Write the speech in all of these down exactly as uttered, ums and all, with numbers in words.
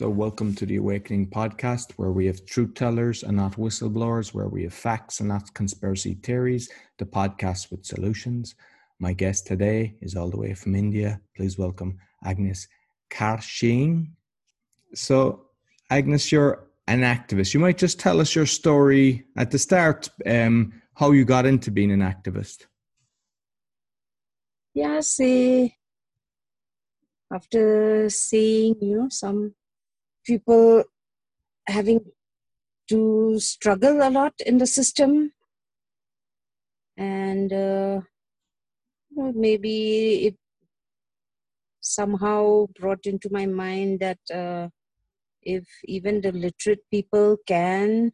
So welcome to the Awakening Podcast, where we have truth tellers and not whistleblowers, where we have facts and not conspiracy theories, the podcast with solutions. My guest today is all the way from India. Please welcome Agnes Karshing. So Agnes, you're an activist. You might just tell us your story at the start, um, how you got into being an activist. Yeah, see, after seeing, you know, some people having to struggle a lot in the system, and uh, well, maybe it somehow brought into my mind that uh, if even the literate people can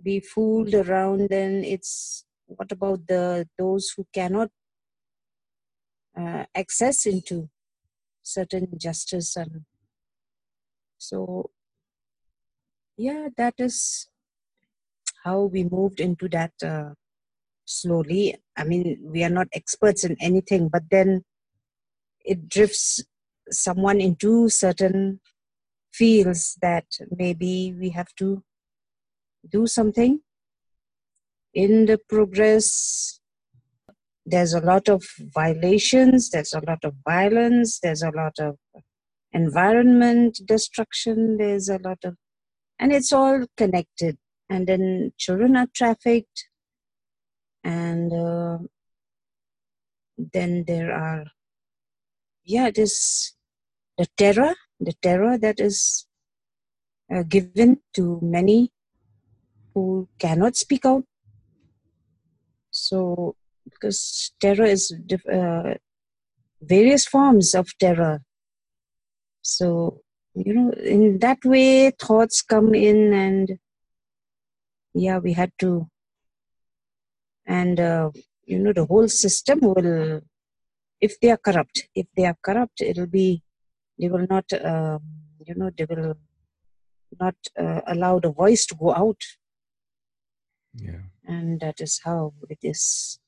be fooled around, then it's what about the those who cannot uh, access into certain justice? And so, yeah, that is how we moved into that uh, slowly. I mean, we are not experts in anything, but then it drifts someone into certain fields that maybe we have to do something. In the progress, there's a lot of violations, there's a lot of violence, there's a lot of environment destruction, there's a lot of, and it's all connected. And then children are trafficked, and uh, then there are, yeah, this, the terror, the terror that is uh, given to many who cannot speak out. So, because terror is diff- uh, various forms of terror. So, you know, in that way, thoughts come in, and yeah, we had to, and, uh, you know, the whole system will, if they are corrupt, if they are corrupt, it'll be, they will not, um, you know, they will not uh, allow the voice to go out. Yeah. And that is how it is.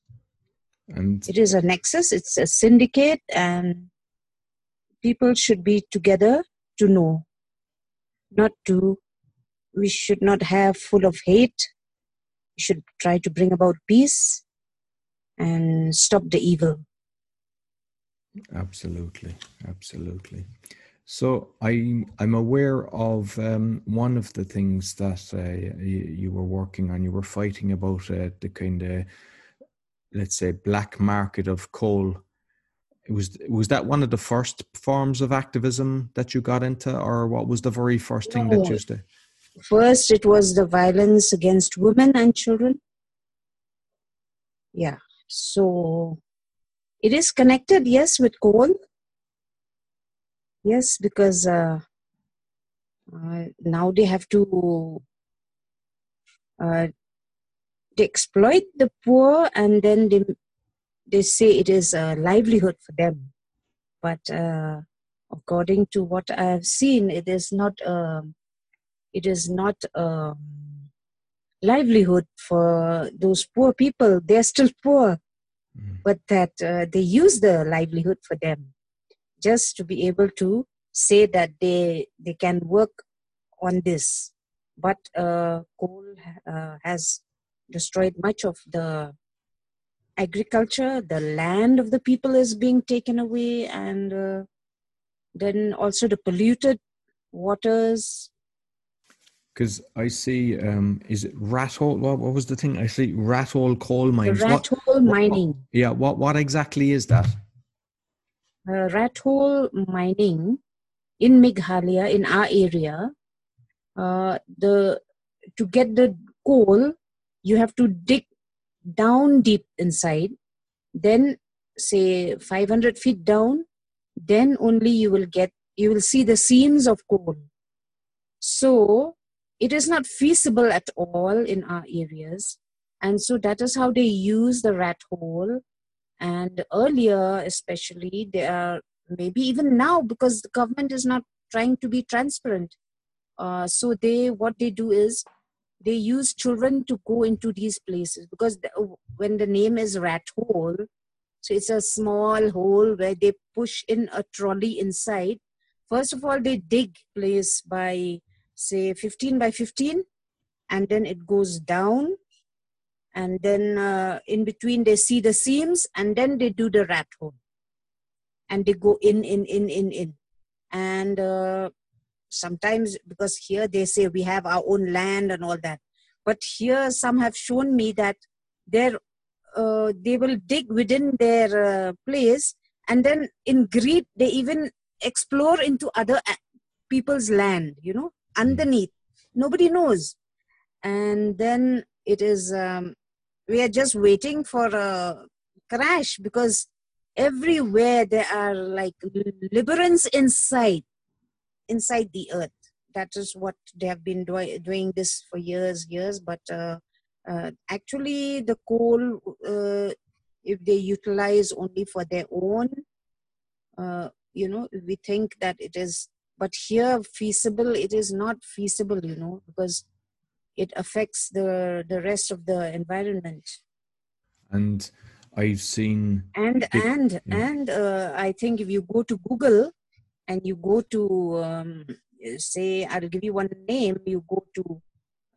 And it is a nexus, it's a syndicate, and people should be together to know, not to, we should not have full of hate. We should try to bring about peace and stop the evil. Absolutely, absolutely. So I'm, I'm aware of um, one of the things that uh, you, you were working on. You were fighting about uh, the kind of, let's say, black market of coal. It was was that one of the first forms of activism that you got into, or what was the very first thing no. that you did? First, it was the violence against women and children. Yeah, so it is connected, yes, with coal. Yes, because uh, uh, now they have to uh, they exploit the poor, and then they. They say it is a livelihood for them, but uh, according to what I have seen, it is not a, it is not a livelihood for those poor people. They are still poor, mm. but that uh, they use the livelihood for them just to be able to say that they they can work on this. But uh, coal uh, has destroyed much of the agriculture, the land of the people is being taken away, and uh, then also the polluted waters. Because I see, um, is it rat hole? What, what was the thing? I see rat hole coal mines. The rat what, hole mining. What, yeah, what, what exactly is that? Uh, rat hole mining in Meghalaya, in our area, uh, the to get the coal, you have to dig down deep inside, then say five hundred feet down, then only you will get, you will see the seams of coal. So it is not feasible at all in our areas. And so that is how they use the rat hole. And earlier, especially, they are maybe even now, because the government is not trying to be transparent. Uh, so they, what they do is, they use children to go into these places, because the, when the name is rat hole, so it's a small hole where they push in a trolley inside, First of all, they dig place by, say, fifteen by fifteen, and then it goes down, and then uh, in between they see the seams, and then they do the rat hole, and they go in, in, in, in, in. And uh, sometimes, because here they say we have our own land and all that, but here some have shown me that they're, uh, they will dig within their uh, place, and then in greed they even explore into other people's land, you know, underneath. Nobody knows. And then it is, um, we are just waiting for a crash, because everywhere there are like liberants inside, inside the earth. That is what they have been do- doing this for years, years. But uh, uh, actually the coal, uh, if they utilize only for their own, uh, you know, we think that it is, but here feasible, it is not feasible, you know, because it affects the, the rest of the environment. And I've seen... And, big, and, yeah. and uh, I think if you go to Google and you go to, um, say, I'll give you one name, you go to,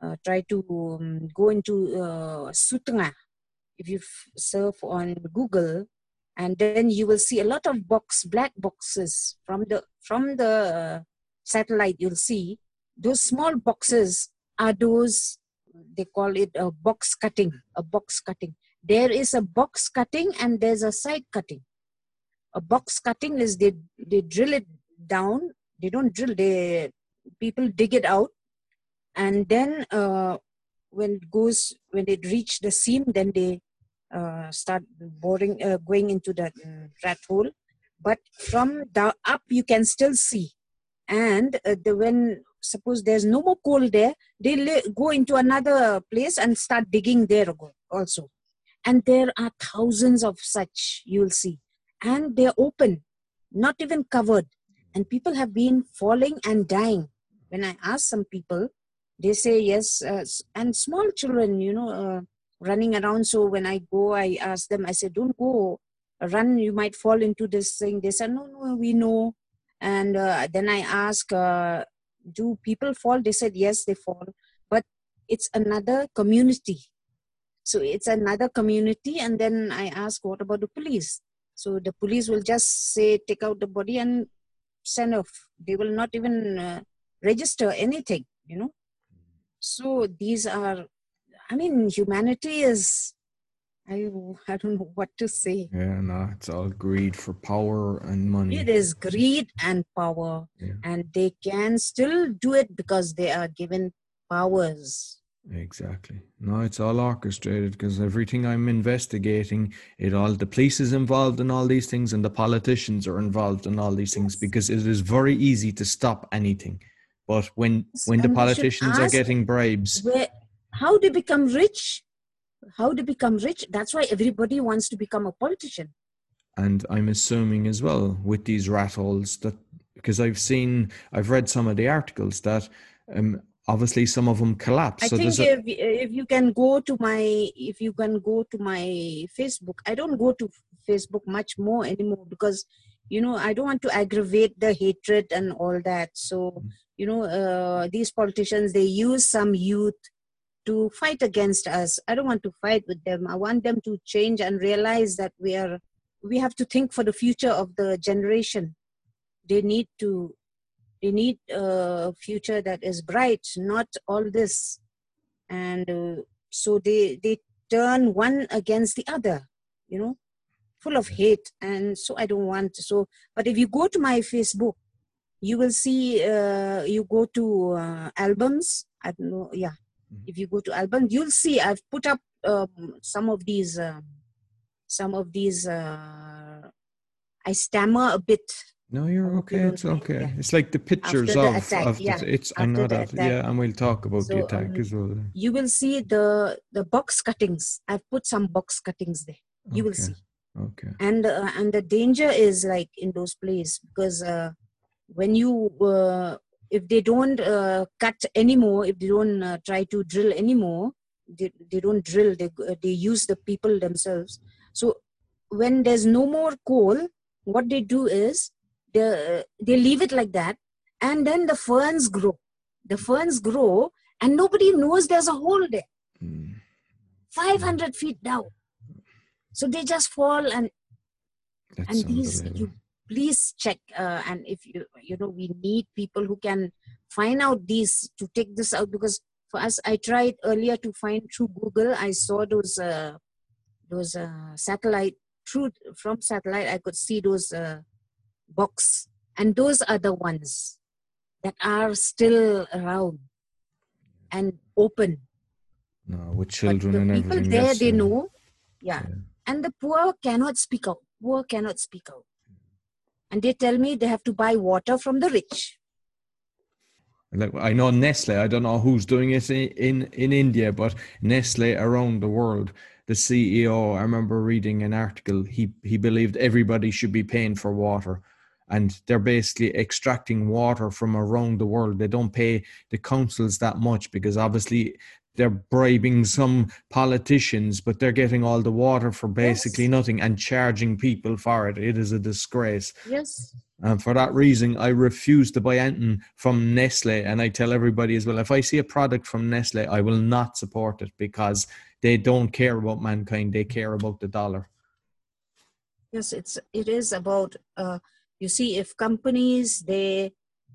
uh, try to um, go into uh, Sutengah. If you f- surf on Google, and then you will see a lot of box, black boxes from the from the satellite. You'll see those small boxes are those, they call it a box cutting, a box cutting. There is a box cutting and there's a side cutting. A box cutting is they, they drill it down. They don't drill, they people dig it out. And then uh, when it goes, when it reach the seam, then they Uh, start boring, uh, going into that um, rat hole. But from down up, you can still see. And uh, the, when, suppose there's no more coal there, they lay, go into another place and start digging there also. And there are thousands of such, you'll see. And they're open, not even covered. And people have been falling and dying. When I ask some people, they say yes. Uh, and small children, you know, uh, running around. So when I go, I ask them, I said, don't go, run, you might fall into this thing. They said, no, no, we know. And uh, then I ask, uh, do people fall? They said, yes, they fall. But it's another community. So it's another community. And then I ask, what about the police? So the police will just say, take out the body and send off. They will not even uh, register anything, you know. So these are, I mean, humanity is, I, I don't know what to say. Yeah, no, it's all greed for power and money. It is greed and power. Yeah. And they can still do it because they are given powers. Exactly. No, it's all orchestrated, because everything I'm investigating, it all, the police is involved in all these things and the politicians are involved in all these things, yes. Because it is very easy to stop anything. But when, when and the politicians are getting bribes... Where, How they become rich, how they become rich. That's why everybody wants to become a politician. And I'm assuming as well with these rat holes that, because I've seen, I've read some of the articles that um, obviously some of them collapse. I so think if, a- if you can go to my, if you can go to my Facebook, I don't go to Facebook much more anymore because, you know, I don't want to aggravate the hatred and all that. So, you know, uh, these politicians, they use some youth to fight against us. I don't want to fight with them. I want them to change and realize that we are, we have to think for the future of the generation. They need to, they need a future that is bright, not all this. And uh, so they, they turn one against the other, you know, full of hate. And so I don't want to, so, but if you go to my Facebook, you will see, uh, you go to uh, albums, I don't know, yeah. If you go to album, you'll see I've put up um, some of these, um, some of these, uh, I stammer a bit. No, you're okay. It's okay. Yeah. It's like the pictures after of, the attack, of yeah. the, it's, I know that. Yeah. And we'll talk about so, the attack um, as well. You will see the, the box cuttings. I've put some box cuttings there. You okay. will see. Okay. And, uh, and the danger is like in those places, because uh, when you, uh, if they don't uh, cut anymore, if they don't uh, try to drill anymore, they, they don't drill, they, they use the people themselves. So when there's no more coal, what they do is the, they leave it like that, and then the ferns grow. The ferns grow, and nobody knows there's a hole there. Mm. five hundred feet down. So they just fall, and That's and these you please check. Uh, and if you you know, we need people who can find out these, to take this out, because for us, I tried earlier to find through Google. I saw those uh, those uh, satellite through from satellite. I could see those uh, box, and those are the ones that are still around and open. No, with children and everything. But the people there, yes, they know. Yeah. yeah. And the poor cannot speak out. Poor cannot speak out. And they tell me they have to buy water from the rich. Like, I know Nestle, I don't know who's doing it in, in, in India, but Nestle around the world, the C E O, I remember reading an article, he, he believed everybody should be paying for water. And they're basically extracting water from around the world. They don't pay the councils that much because obviously they're bribing some politicians, but they're getting all the water for basically yes. nothing and charging people for it. It is a disgrace. Yes. And for that reason, I refuse to buy anything from Nestle. And I tell everybody as well, if I see a product from Nestle, I will not support it because they don't care about mankind. They care about the dollar. Yes, it's, it is about... Uh, You see, if companies, they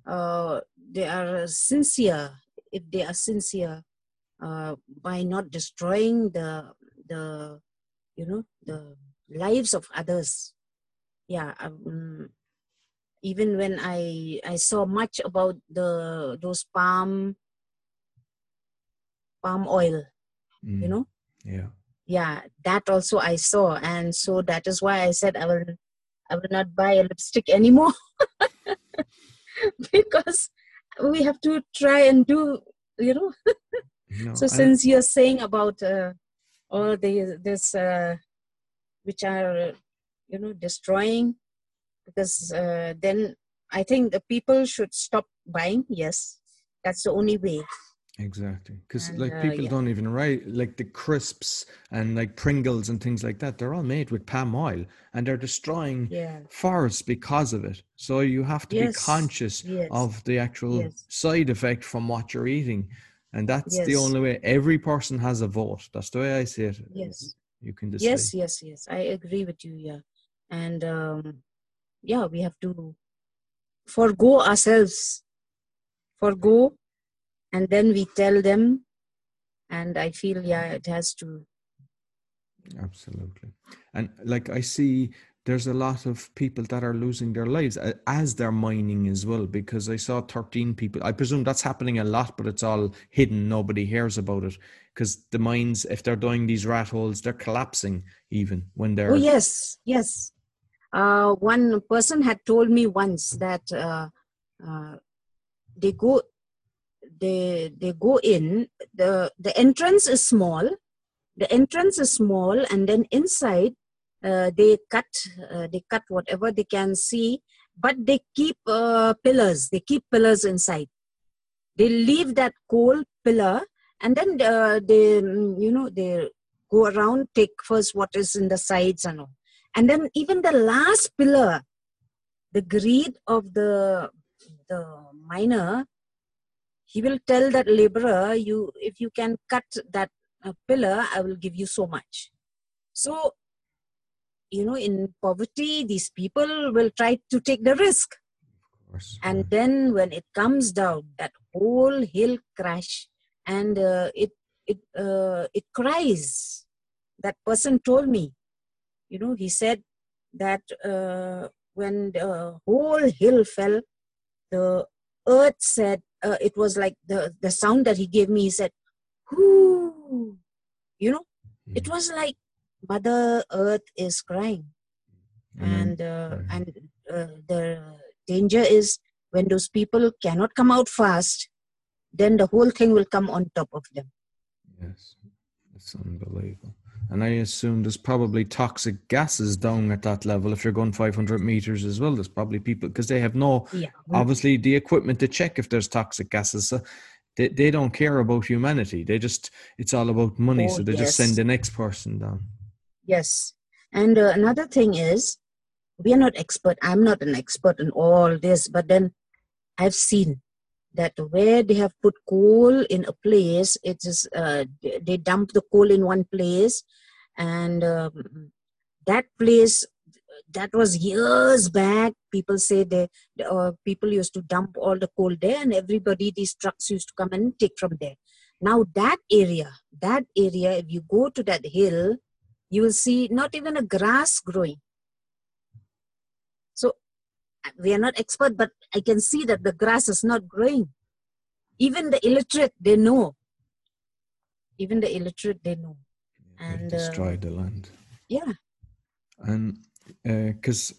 uh, they are sincere, if they are sincere uh, by not destroying the, the you know, the lives of others. Yeah, um, even when I, I saw much about the those palm, palm oil, mm. you know? Yeah. Yeah, that also I saw. And so that is why I said I will... I will not buy a lipstick anymore because we have to try and do, you know. No, so since I... you're saying about uh, all the, this, uh, which are, you know, destroying, because uh, then I think the people should stop buying. Yes, that's the only way. Exactly, because like people uh, yeah. don't even write, like the crisps and like Pringles and things like that, they're all made with palm oil and they're destroying yeah. forests because of it. So you have to yes. be conscious yes. of the actual yes. side effect from what you're eating, and that's yes. the only way. Every person has a vote. That's the way I see it. Yes, you can decide. Yes, yes, yes. I agree with you. Yeah, and um, yeah, we have to forgo ourselves, forgo. And then we tell them, and I feel, yeah, it has to. Absolutely. And like I see, there's a lot of people that are losing their lives as they're mining as well, because I saw thirteen people. I presume that's happening a lot, but it's all hidden. Nobody hears about it because the mines, if they're doing these rat holes, they're collapsing even when they're. Oh, yes, yes. Uh, one person had told me once that uh, uh, they go... They they go in, the, the entrance is small, the entrance is small, and then inside uh, they cut, uh, they cut whatever they can see, but they keep uh, pillars, they keep pillars inside. They leave that coal pillar, and then uh, they, you know, they go around, take first what is in the sides and all. And then even the last pillar, the greed of the, the miner, he will tell that laborer, you, if you can cut that uh, pillar, I will give you so much. So, you know, in poverty, these people will try to take the risk. Of course. And then when it comes down, that whole hill crash, and uh, it, it, uh, it cries. That person told me, you know, he said that uh, when the whole hill fell, the earth said, Uh, it was like the, the sound that he gave me, he said, whoo, you know, mm. it was like Mother Earth is crying. Mm. And uh, and uh, the danger is when those people cannot come out fast, then the whole thing will come on top of them. Yes, it's unbelievable. And I assume there's probably toxic gases down at that level. If you're going five hundred meters as well, there's probably people, because they have no, yeah. obviously, the equipment to check if there's toxic gases. So they, they don't care about humanity. They just, it's all about money. Oh, so they yes. just send the next person down. Yes. And uh, another thing is, we are not expert. I'm not an expert in all this, but then I've seen that where they have put coal in a place, it is uh, they dump the coal in one place, and um, that place that was years back. People say they uh, people used to dump all the coal there, and everybody these trucks used to come and take from there. Now that area, that area, if you go to that hill, you will see not even a grass growing. We are not expert, but I can see that the grass is not growing. Even the illiterate, they know. Even the illiterate, they know. And they destroyed uh, the land. Yeah. And because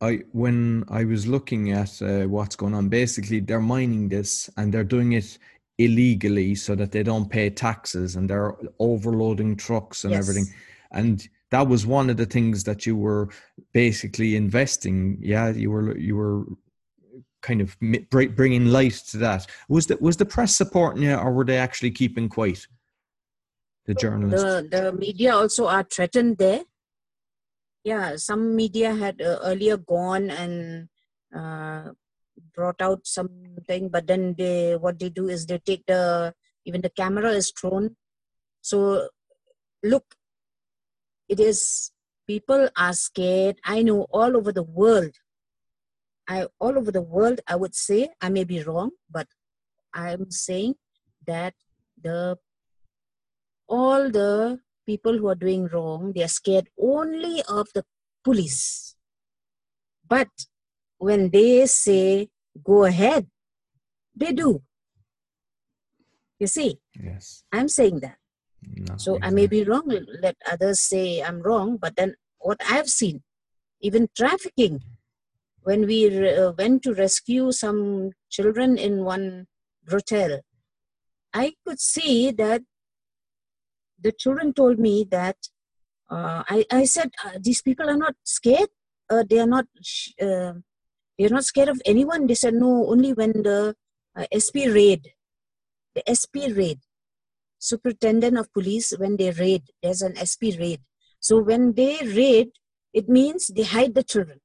uh, I, when I was looking at uh, what's going on, basically they're mining this and they're doing it illegally so that they don't pay taxes, and they're overloading trucks and yes. everything. And that was one of the things that you were basically investing. Yeah, you were you were kind of bringing light to that. Was the was the press supporting you, or were they actually keeping quiet? The journalists, the, the media also are threatened there. Yeah, some media had uh, earlier gone and uh, brought out something, but then they what they do is they take the even the camera is thrown. So look. It is, people are scared. I know all over the world, I all over the world, I would say, I may be wrong, but I'm saying that the all the people who are doing wrong, they are scared only of the police. But when they say, go ahead, they do. You see? Yes. I'm saying that. No, so exactly. I may be wrong, let others say I'm wrong, but then what I've seen, even trafficking, when we re- went to rescue some children in one brothel, I could see that the children told me that, uh, I, I said, these people are not scared, uh, they are not uh, they are not scared of anyone. They said, no, only when the uh, S P raid, the S P raid. Superintendent of police, when they raid, there's an S P raid. So when they raid, it means they hide the children.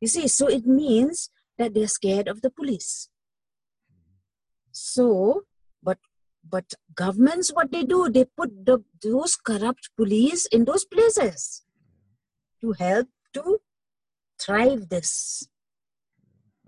You see, so it means that they're scared of the police. So, but but governments, what they do, they put the, those corrupt police in those places to help to thrive this.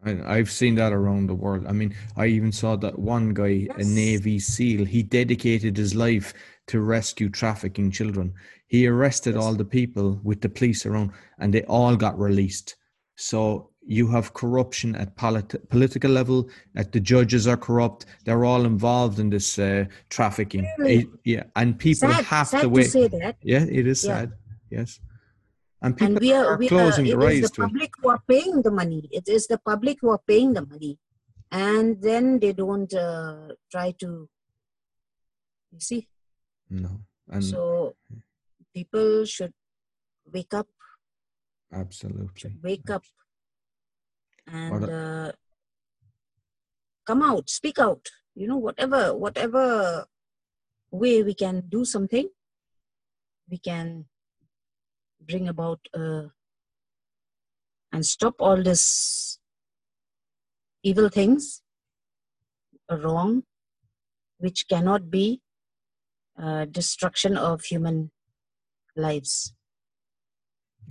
And I've seen that around the world. I mean, I even saw that one guy, yes. a Navy SEAL, he dedicated his life to rescue trafficking children. He arrested yes. all the people with the police around, and they all got released. So you have corruption at polit- political level, at the judges are corrupt. They're all involved in this uh, trafficking. Really? It, yeah, and people sad, have sad to wait. To say that. Yeah, it is yeah. sad. Yes. And people and we are, are we closing are, it their eyes is the to public it. who are paying the money. It is the public who are paying the money. And then they don't uh, try to, you see? No. And so people should wake up. Absolutely. Should wake up. And uh, come out, speak out. You know, whatever, whatever way we can do something, we can bring about uh, and stop all this evil things, wrong, which cannot be uh, destruction of human lives.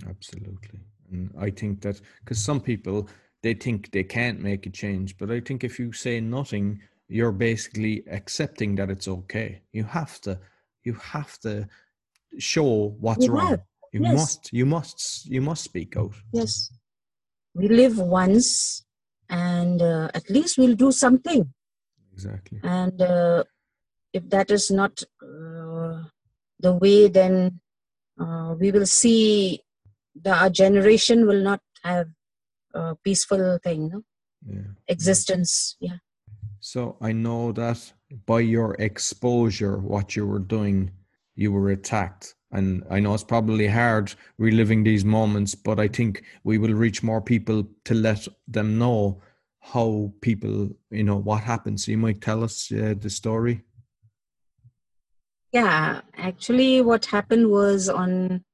Absolutely. And I think that, because some people, they think they can't make a change, but I think if you say nothing, you're basically accepting that it's okay. You have to, you have to show what's wrong. Have. You yes. must, you must, you must speak out. Yes. We live once, and uh, at least we'll do something. Exactly. And uh, if that is not uh, the way, then uh, we will see that our generation will not have a peaceful thing, no? Yeah. Existence. Yeah. So I know that by your exposure, what you were doing, you were attacked. And I know it's probably hard reliving these moments, but I think we will reach more people to let them know how people, you know, what happened. So you might tell us uh, the story. Yeah, actually what happened was on,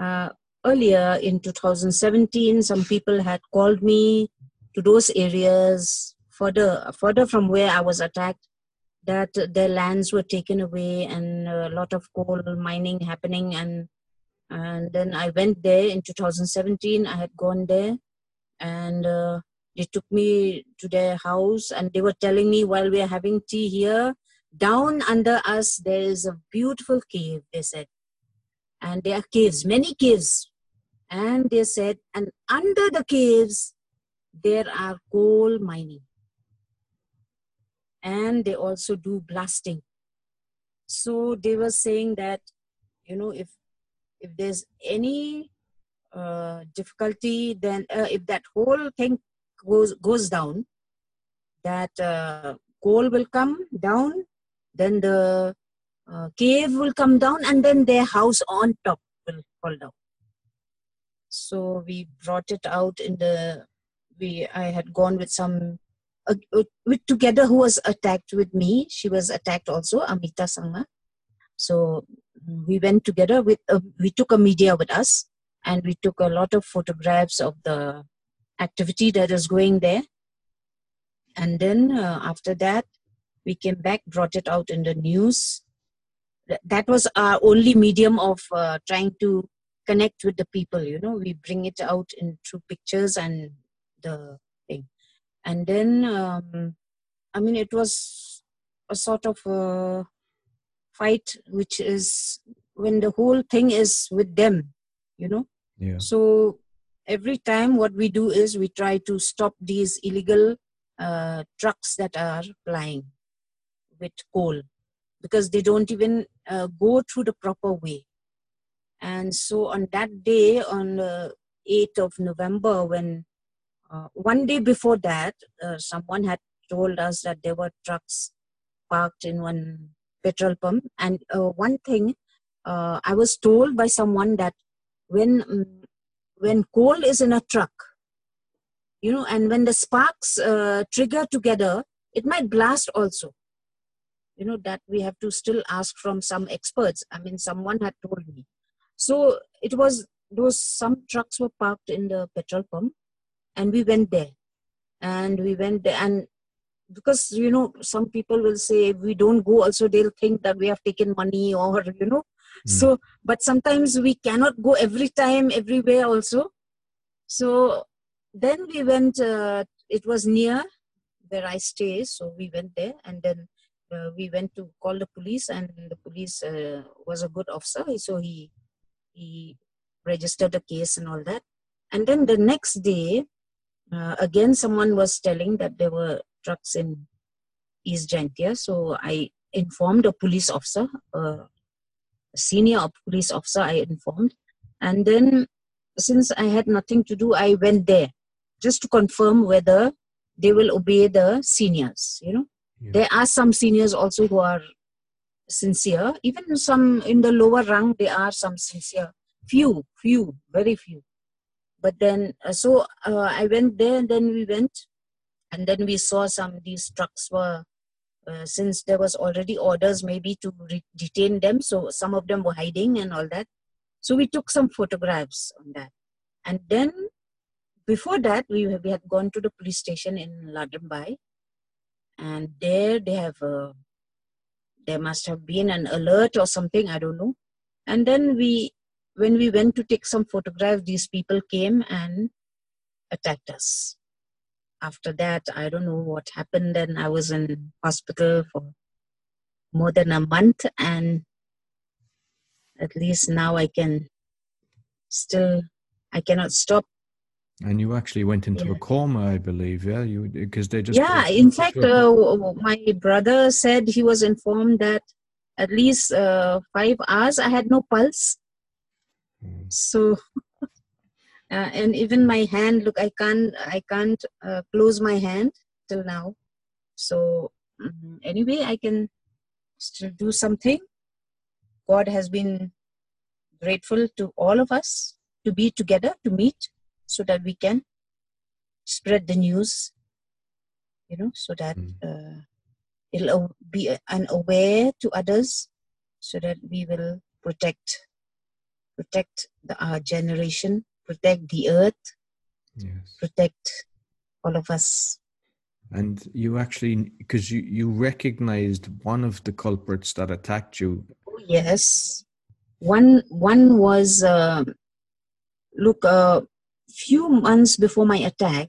uh, earlier in two thousand seventeen, some people had called me to those areas further, further from where I was attacked, that their lands were taken away and a lot of coal mining happening. And and then I went there in two thousand seventeen. I had gone there and uh, they took me to their house and they were telling me, while we are having tea here, down under us, there is a beautiful cave, they said. And there are caves, many caves. And they said, and under the caves, there are coal mining. And they also do blasting. So they were saying that, you know, if if there's any uh, difficulty, then uh, if that whole thing goes, goes down, that uh, coal will come down, then the uh, cave will come down, and then their house on top will fall down. So we brought it out in the, we I had gone with some, Uh, with together who was attacked with me. She was attacked also, Amita Sangha. So we went together with, a, we took a media with us and we took a lot of photographs of the activity that was going there. And then uh, after that, we came back, brought it out in the news. That was our only medium of uh, trying to connect with the people, you know. We bring it out in through pictures and the thing. And then, um, I mean, it was a sort of a fight, which is when the whole thing is with them, you know. Yeah. So every time what we do is we try to stop these illegal uh, trucks that are plying with coal, because they don't even uh, go through the proper way. And so on that day, on the eighth of November, when Uh, one day before that, uh, someone had told us that there were trucks parked in one petrol pump. And uh, one thing, uh, I was told by someone that when um, when coal is in a truck, you know, and when the sparks uh, trigger together, it might blast also. You know, that we have to still ask from some experts. I mean, someone had told me. So it was, those some trucks were parked in the petrol pump. And we went there, and we went there, and because, you know, some people will say, if we don't go also, they'll think that we have taken money or, you know, mm. so, but sometimes we cannot go every time, everywhere also. So then we went, uh, it was near where I stay, so we went there, and then uh, we went to call the police, and the police uh, was a good officer, so he, he registered the case and all that. And then the next day, Uh, again, someone was telling that there were trucks in East Jaintia. So I informed a police officer, uh, a senior police officer I informed. And then since I had nothing to do, I went there just to confirm whether they will obey the seniors, you know. Yeah. There are some seniors also who are sincere. Even some in the lower rung, there are some sincere. Few, few, very few. But then, uh, so uh, I went there, and then we went, and then we saw some, these trucks were, uh, since there was already orders maybe to re- detain them, so some of them were hiding and all that. So we took some photographs on that. And then, before that, we, we had gone to the police station in Ladambai, and there they have, uh, there must have been an alert or something, I don't know. And then we, when we went to take some photographs, these people came and attacked us. After that, I don't know what happened. And I was in hospital for more than a month. And at least now I can still, I cannot stop. And you actually went into yeah. a coma, I believe. Yeah, you because they just... Yeah, in fact, uh, my brother said he was informed that at least uh, five hours I had no pulse. So, uh, and even my hand, look, I can't, I can't uh, close my hand till now. So um, anyway, I can still do something. God has been grateful to all of us to be together, to meet, so that we can spread the news, you know, so that uh, it'll be unaware to others, so that we will protect protect the, our generation, protect the earth, yes. protect all of us. And you actually, because you, you recognized one of the culprits that attacked you. Oh, yes. One one was, uh, look, a uh, few months before my attack,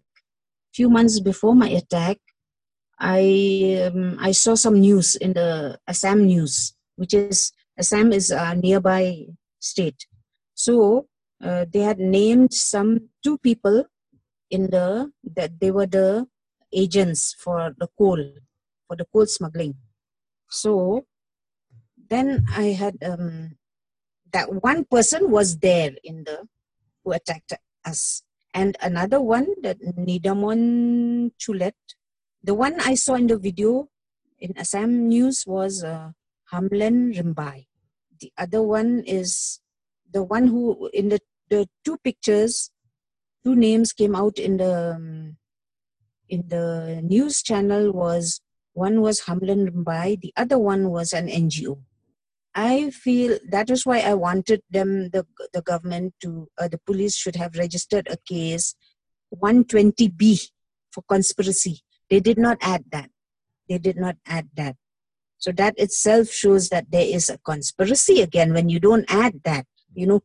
few months before my attack, I um, I saw some news in the Assam news, which is, Assam is a nearby state. So uh, they had named some two people in the, that they were the agents for the coal, for the coal smuggling. So then I had, um, that one person was there in the, who attacked us. And another one, that Nidamon Chulet. The one I saw in the video in Assam news was uh, Hamlen Rymbai. The other one is the one who, in the, the two pictures, two names came out in the um, in the news channel was, one was Hamlen Rymbai, the other one was an N G O. I feel that is why I wanted them, the, the government to, uh, the police should have registered a case one twenty B for conspiracy. They did not add that. They did not add that. So that itself shows that there is a conspiracy again when you don't add that, you know.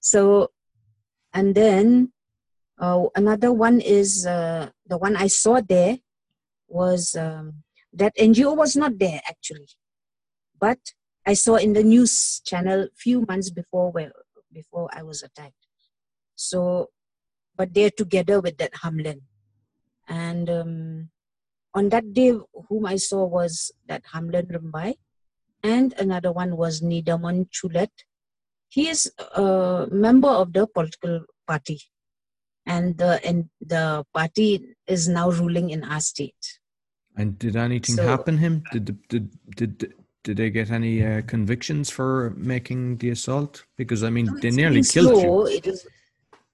So, and then uh, another one is, uh, the one I saw there was, um, that N G O was not there actually. But I saw in the news channel few months before where, before I was attacked. So, but they're together with that Hamlen. And um, on that day, whom I saw was that Hamlen Rymbai, and another one was Nidamon Chulet. He is a member of the political party, and the, and the party is now ruling in our state. And did anything so, happen him? Did did did did they get any uh, convictions for making the assault? Because I mean, no, they nearly killed slow. you. It is,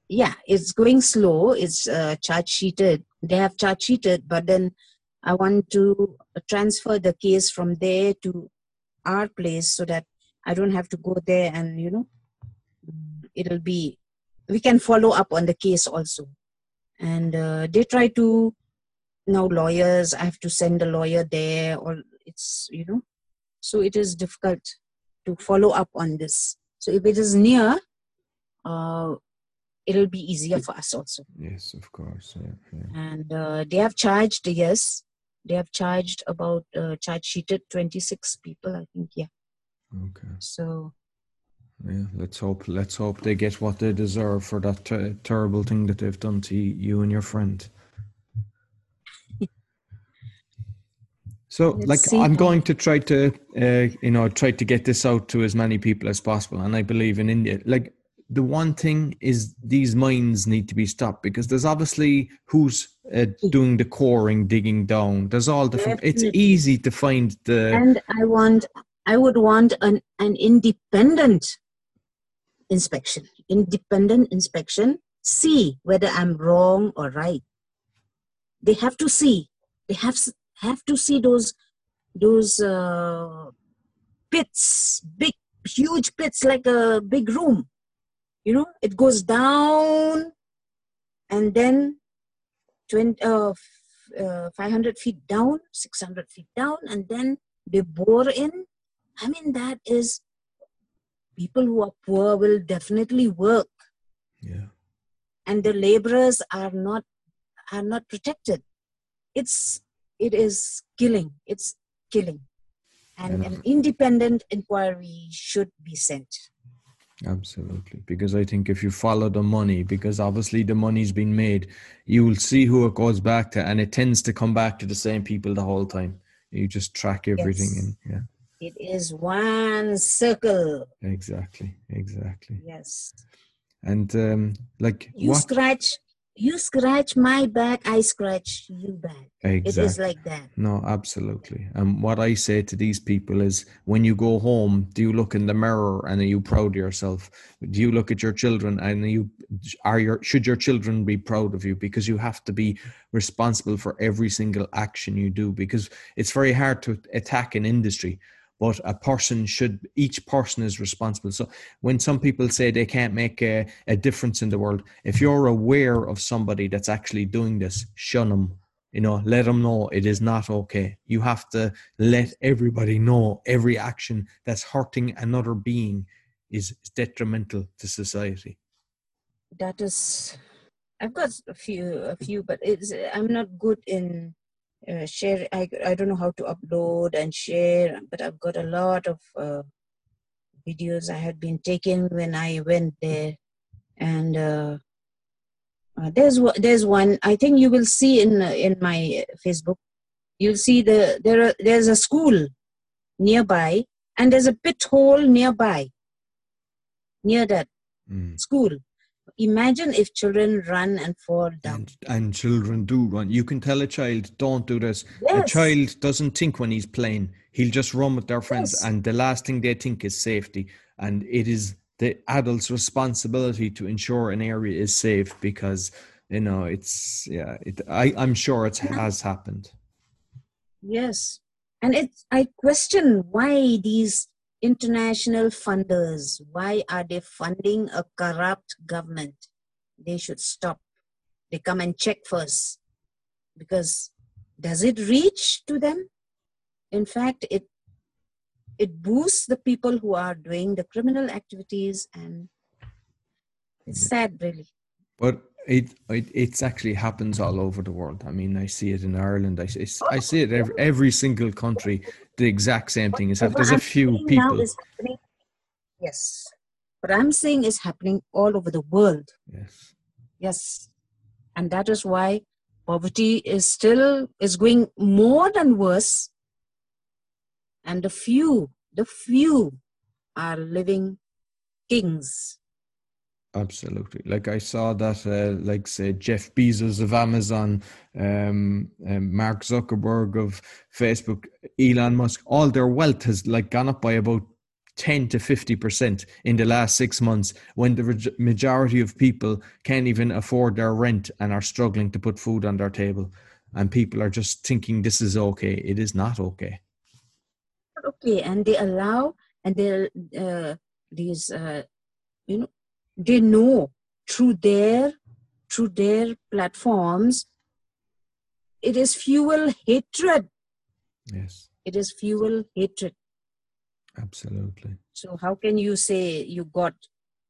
yeah, it's going slow. It's uh, charge sheeted. They have charge sheeted, but then I want to transfer the case from there to our place so that I don't have to go there and, you know, it'll be, we can follow up on the case also. And uh, they try to, now lawyers, I have to send a lawyer there, or it's, you know, so it is difficult to follow up on this. So if it is near, uh, it'll be easier for us also. Yes, of course. Yeah, yeah. And uh, they have charged, yes, they have charged about, uh, charge sheeted twenty-six people, I think, yeah. Okay. So. Yeah, let's hope, let's hope they get what they deserve for that ter- terrible thing that they've done to you and your friend. So, Let's like, see. I'm going to try to, uh, you know, try to get this out to as many people as possible. And I believe in India, like, the one thing is these mines need to be stopped, because there's obviously who's uh, doing the coring, digging down. There's all the, f- it's easy to find the. And I want, I would want an, an independent inspection, independent inspection, see whether I'm wrong or right. They have to see, they have, have to see those, those uh, pits, big, huge pits, like a big room. You know, it goes down and then twenty, uh, uh, five hundred feet down, six hundred feet down, and then they bore in. I mean, that is, people who are poor will definitely work. Yeah. And the laborers are not, are not protected. It's, it is killing. It's killing. And yeah. An independent inquiry should be sent. Absolutely, because I think if you follow the money, because obviously the money's been made, you will see who it goes back to, and it tends to come back to the same people the whole time. You just track everything yes. in. Yeah. It is one circle. Exactly, exactly. Yes. And um, like you what? scratch, you scratch my back, I scratch you back. Exactly. It is like that. No, absolutely. And what I say to these people is, when you go home, do you look in the mirror and are you proud of yourself? Do you look at your children and you are your should your children be proud of you? Because you have to be responsible for every single action you do, because it's very hard to attack an industry. but a person should, each person is responsible. So when some people say they can't make a, a difference in the world, if you're aware of somebody that's actually doing this, shun them. You know, let them know it is not okay. You have to let everybody know every action that's hurting another being is detrimental to society. That is, I've got a few, a few, but it's, I'm not good in uh, share. I, I don't know how to upload and share, but I've got a lot of uh, videos I had been taken when I went there. And uh, Uh, there's there's one. I think you will see in uh, in my Facebook. You'll see the there are, there's a school nearby, and there's a pit hole nearby. Near that mm. school, imagine if children run and fall down. And, and children do run. You can tell a child, "Don't do this." Yes. A child doesn't think when he's playing. He'll just run with their friends, yes. and the last thing they think is safety. And it is the adult's responsibility to ensure an area is safe, because, you know, it's, yeah, it, I, I'm sure it has happened. Yes. And it's, I question why these international funders, why are they funding a corrupt government? They should stop. They come and check first, because does it reach to them? In fact, it It boosts the people who are doing the criminal activities, and it's yeah. sad, really. But it it it's actually happens all over the world. I mean, I see it in Ireland. I see, I see it every, every single country. The exact same thing. Is that there's a few people. Yes, what I'm saying is happening all over the world. Yes, yes, and that is why poverty is still is going more than worse. And the few, the few are living kings. Absolutely. Like I saw that, uh, like say Jeff Bezos of Amazon, um, um, Mark Zuckerberg of Facebook, Elon Musk, all their wealth has like gone up by about ten to fifty percent in the last six months when the re- majority of people can't even afford their rent and are struggling to put food on their table. And people are just thinking this is okay. It is not okay. Okay, and they allow, and they uh, these, uh, you know, they know through their through their platforms, it is fuel hatred. Yes, it is fuel hatred. Absolutely. So how can you say you got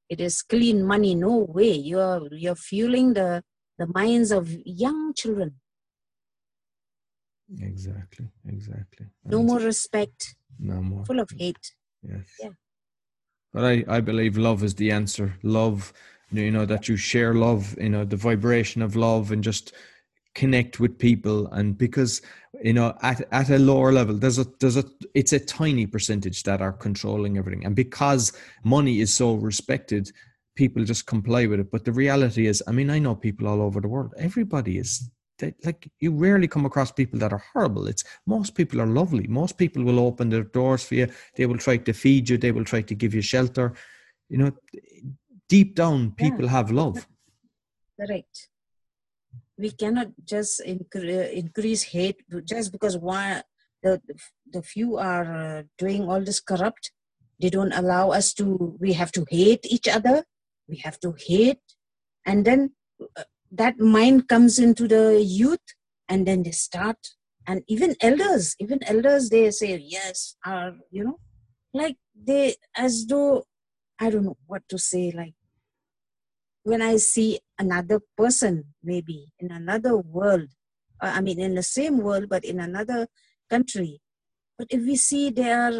it is clean money? No way. You're you're fueling the the minds of young children. Exactly. Exactly. No and more respect. No more. Full of hate. Yes. Yeah. But I, I believe love is the answer. Love, you know, that you share love, you know, the vibration of love, and just connect with people. And because, you know, at, at a lower level, there's a, there's a, it's a tiny percentage that are controlling everything. And because money is so respected, people just comply with it. But the reality is, I mean, I know people all over the world. Everybody is. They, like you rarely come across people that are horrible. It's most people are lovely. Most people will open their doors for you. They will try to feed you. They will try to give you shelter. You know, deep down, people yeah. have love. Correct. We cannot just incre- increase hate just because one the the few are doing all this corrupt. They don't allow us to. We have to hate each other. We have to hate, and then. Uh, That mind comes into the youth, and then they start, and even elders, even elders, they say, yes, or, you know, like they, as though, I don't know what to say. Like when I see another person, maybe in another world, I mean, in the same world, but in another country, but if we see they are,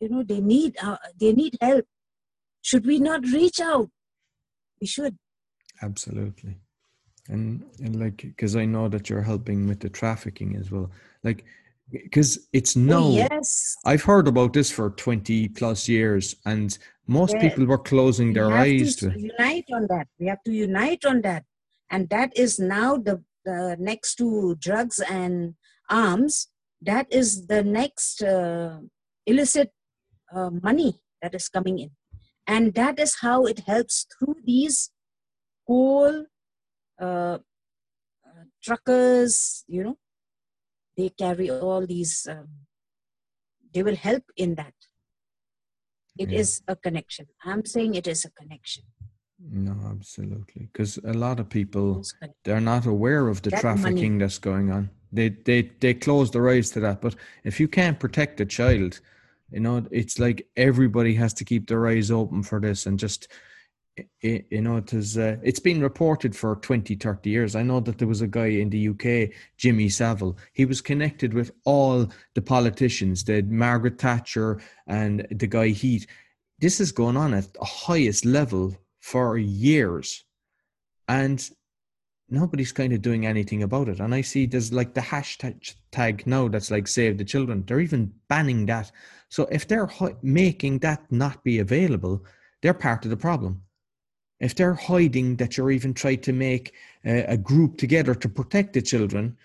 you know, they need, uh, they need help. Should we not reach out? We should. Absolutely. And, and like, because I know that you're helping with the trafficking as well. Like, because it's no, oh, yes. I've heard about this for twenty plus years, and most yeah. people were closing their eyes to, to unite on that. We have to unite on that. And that is now the, the next to drugs and arms. That is the next uh, illicit uh, money that is coming in. And that is how it helps through these Coal, uh, uh, truckers, you know, they carry all these um, They will help in that. It yeah. is a connection. I'm saying it is a connection. No, absolutely. Because a lot of people, they're not aware of the that trafficking money. That's going on. They, they, they close their eyes to that. But if you can't protect a child, you know, it's like everybody has to keep their eyes open for this and just... It, you know, it is, uh, it's been reported for twenty, thirty years. I know that there was a guy in the U K, Jimmy Savile. He was connected with all the politicians, the Margaret Thatcher and the guy Heat. This is going on at the highest level for years. And nobody's kind of doing anything about it. And I see there's like the hashtag now that's like Save the Children. They're even banning that. So if they're making that not be available, they're part of the problem. If they're hiding that you're even trying to make a, a group together to protect the children,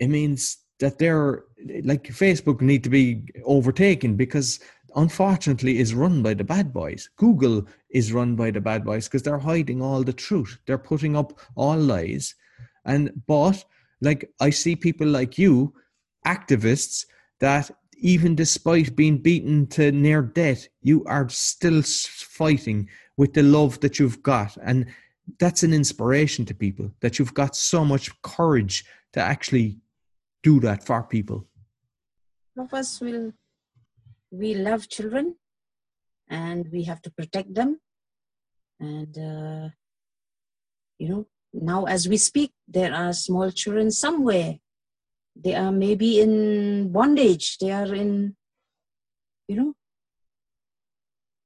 it means that they're, like Facebook need to be overtaken, because unfortunately is run by the bad boys. Google is run by the bad boys because they're hiding all the truth. They're putting up all lies. And, but like I see people like you, activists, that even despite being beaten to near death, you are still fighting with the love that you've got. And that's an inspiration to people, that you've got so much courage to actually do that for people. Some of us will, we love children and we have to protect them. And, uh, you know, now as we speak, there are small children somewhere. They are maybe in bondage. They are in, you know,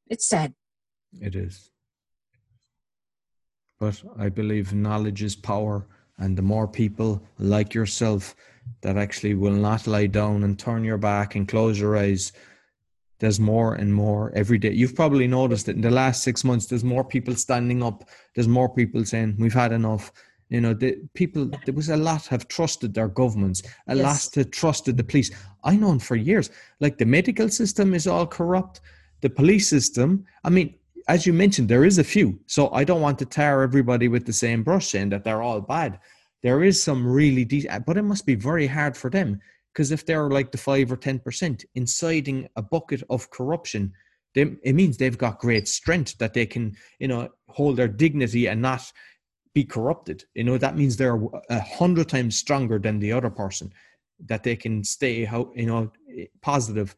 it's sad. It is. But I believe knowledge is power, and the more people like yourself that actually will not lie down and turn your back and close your eyes, there's more and more every day. You've probably noticed that in the last six months, there's more people standing up. There's more people saying, we've had enough. You know, the people, there was a lot have trusted their governments, a yes. lot have trusted the police. I know for years, like the medical system is all corrupt, the police system, I mean, as you mentioned, there is a few. So I don't want to tar everybody with the same brush saying that they're all bad. There is some really decent, but it must be very hard for them. Because if they're like the five or ten percent inciting a bucket of corruption, they, it means they've got great strength that they can, you know, hold their dignity and not be corrupted. You know, that means they're a hundred times stronger than the other person, that they can stay, how you know, positive.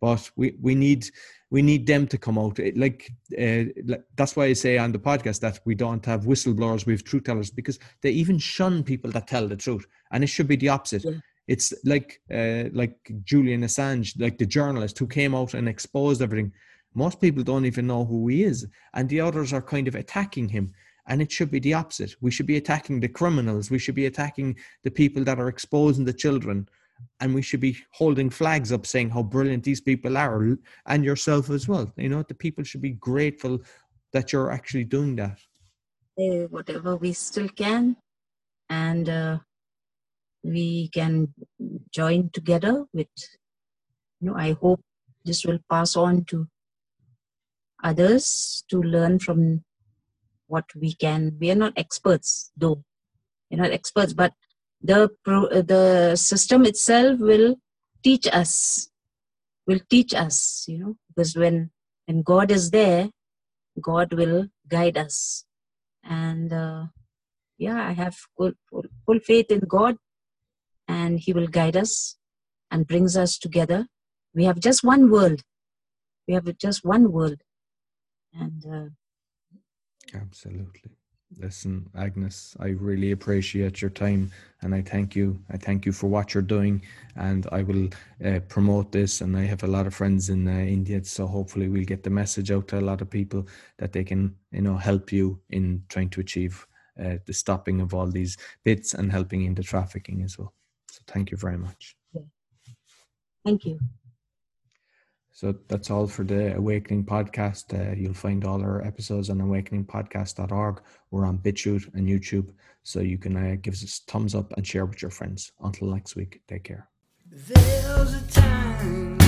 But we, we need... We need them to come out. It, like, uh, like that's why I say on the podcast that we don't have whistleblowers, we have truth tellers, because they even shun people that tell the truth. And it should be the opposite. Yeah. It's like uh, like Julian Assange, like the journalist who came out and exposed everything. Most people don't even know who he is. And the others are kind of attacking him. And it should be the opposite. We should be attacking the criminals. We should be attacking the people that are exposing the children. And we should be holding flags up saying how brilliant these people are, and yourself as well. You know, the people should be grateful that you're actually doing that. Uh, whatever we still can. And uh, we can join together with, you know, I hope this will pass on to others to learn from what we can. We are not experts, though. We're not experts, but The pro, the system itself will teach us, will teach us, you know, because when, when God is there, God will guide us. And uh, yeah, I have full, full, full faith in God, and He will guide us and brings us together. We have just one world. We have just one world. And uh, absolutely. Listen, Agnes, I really appreciate your time, and I thank you. I thank you for what you're doing, and I will uh, promote this. And I have a lot of friends in uh, India, so hopefully we'll get the message out to a lot of people that they can, you know, help you in trying to achieve uh, the stopping of all these bits and helping in the trafficking as well. So thank you very much. Thank you. So that's all for the Awakening Podcast. Uh, you'll find all our episodes on awakening podcast dot org. We're on BitChute and YouTube. So you can uh, give us a thumbs up and share with your friends. Until next week, take care. There's a time.